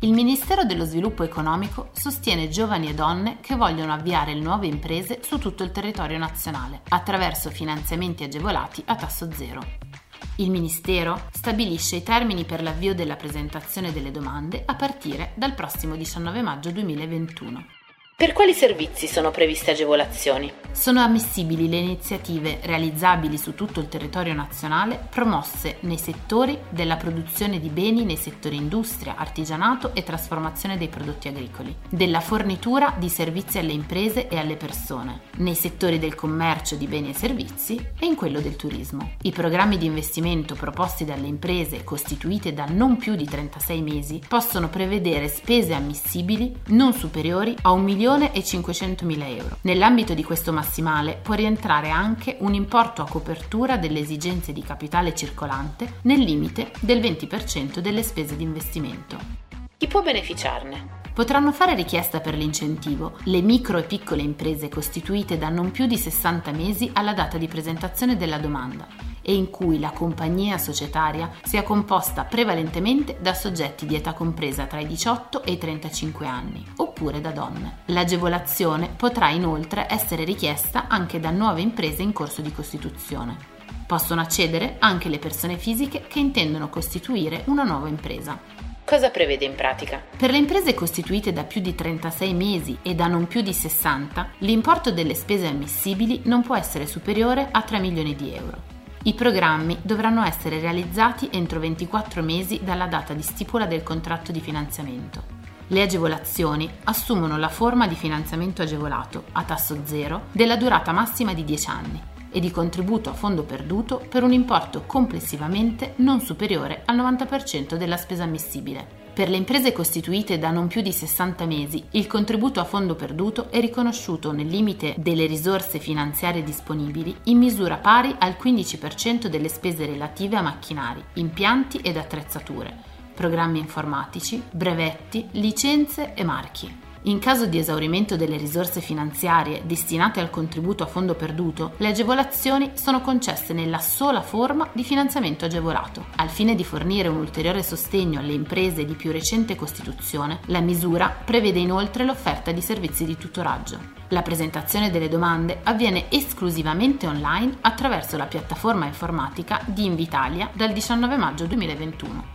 Il Ministero dello Sviluppo Economico sostiene giovani e donne che vogliono avviare nuove imprese su tutto il territorio nazionale attraverso finanziamenti agevolati a tasso zero. Il Ministero stabilisce i termini per l'avvio della presentazione delle domande a partire dal prossimo 19 maggio 2021. Per quali servizi sono previste agevolazioni? Sono ammissibili le iniziative realizzabili su tutto il territorio nazionale promosse nei settori della produzione di beni nei settori industria, artigianato e trasformazione dei prodotti agricoli, della fornitura di servizi alle imprese e alle persone, nei settori del commercio di beni e servizi e in quello del turismo. I programmi di investimento proposti dalle imprese costituite da non più di 36 mesi possono prevedere spese ammissibili non superiori a €1.500.000. Nell'ambito di questo massimale può rientrare anche un importo a copertura delle esigenze di capitale circolante nel limite del 20% delle spese di investimento. Chi può beneficiarne? Potranno fare richiesta per l'incentivo le micro e piccole imprese costituite da non più di 60 mesi alla data di presentazione della domanda e in cui la compagnia societaria sia composta prevalentemente da soggetti di età compresa tra i 18 e i 35 anni, oppure da donne. L'agevolazione potrà inoltre essere richiesta anche da nuove imprese in corso di costituzione. Possono accedere anche le persone fisiche che intendono costituire una nuova impresa. Cosa prevede in pratica? Per le imprese costituite da più di 36 mesi e da non più di 60, l'importo delle spese ammissibili non può essere superiore a €3 milioni. I programmi dovranno essere realizzati entro 24 mesi dalla data di stipula del contratto di finanziamento. Le agevolazioni assumono la forma di finanziamento agevolato, a tasso zero, della durata massima di 10 anni e di contributo a fondo perduto per un importo complessivamente non superiore al 90% della spesa ammissibile. Per le imprese costituite da non più di 60 mesi, il contributo a fondo perduto è riconosciuto nel limite delle risorse finanziarie disponibili in misura pari al 15% delle spese relative a macchinari, impianti ed attrezzature, programmi informatici, brevetti, licenze e marchi. In caso di esaurimento delle risorse finanziarie destinate al contributo a fondo perduto, le agevolazioni sono concesse nella sola forma di finanziamento agevolato. Al fine di fornire un ulteriore sostegno alle imprese di più recente costituzione, la misura prevede inoltre l'offerta di servizi di tutoraggio. La presentazione delle domande avviene esclusivamente online attraverso la piattaforma informatica di Invitalia dal 19 maggio 2021.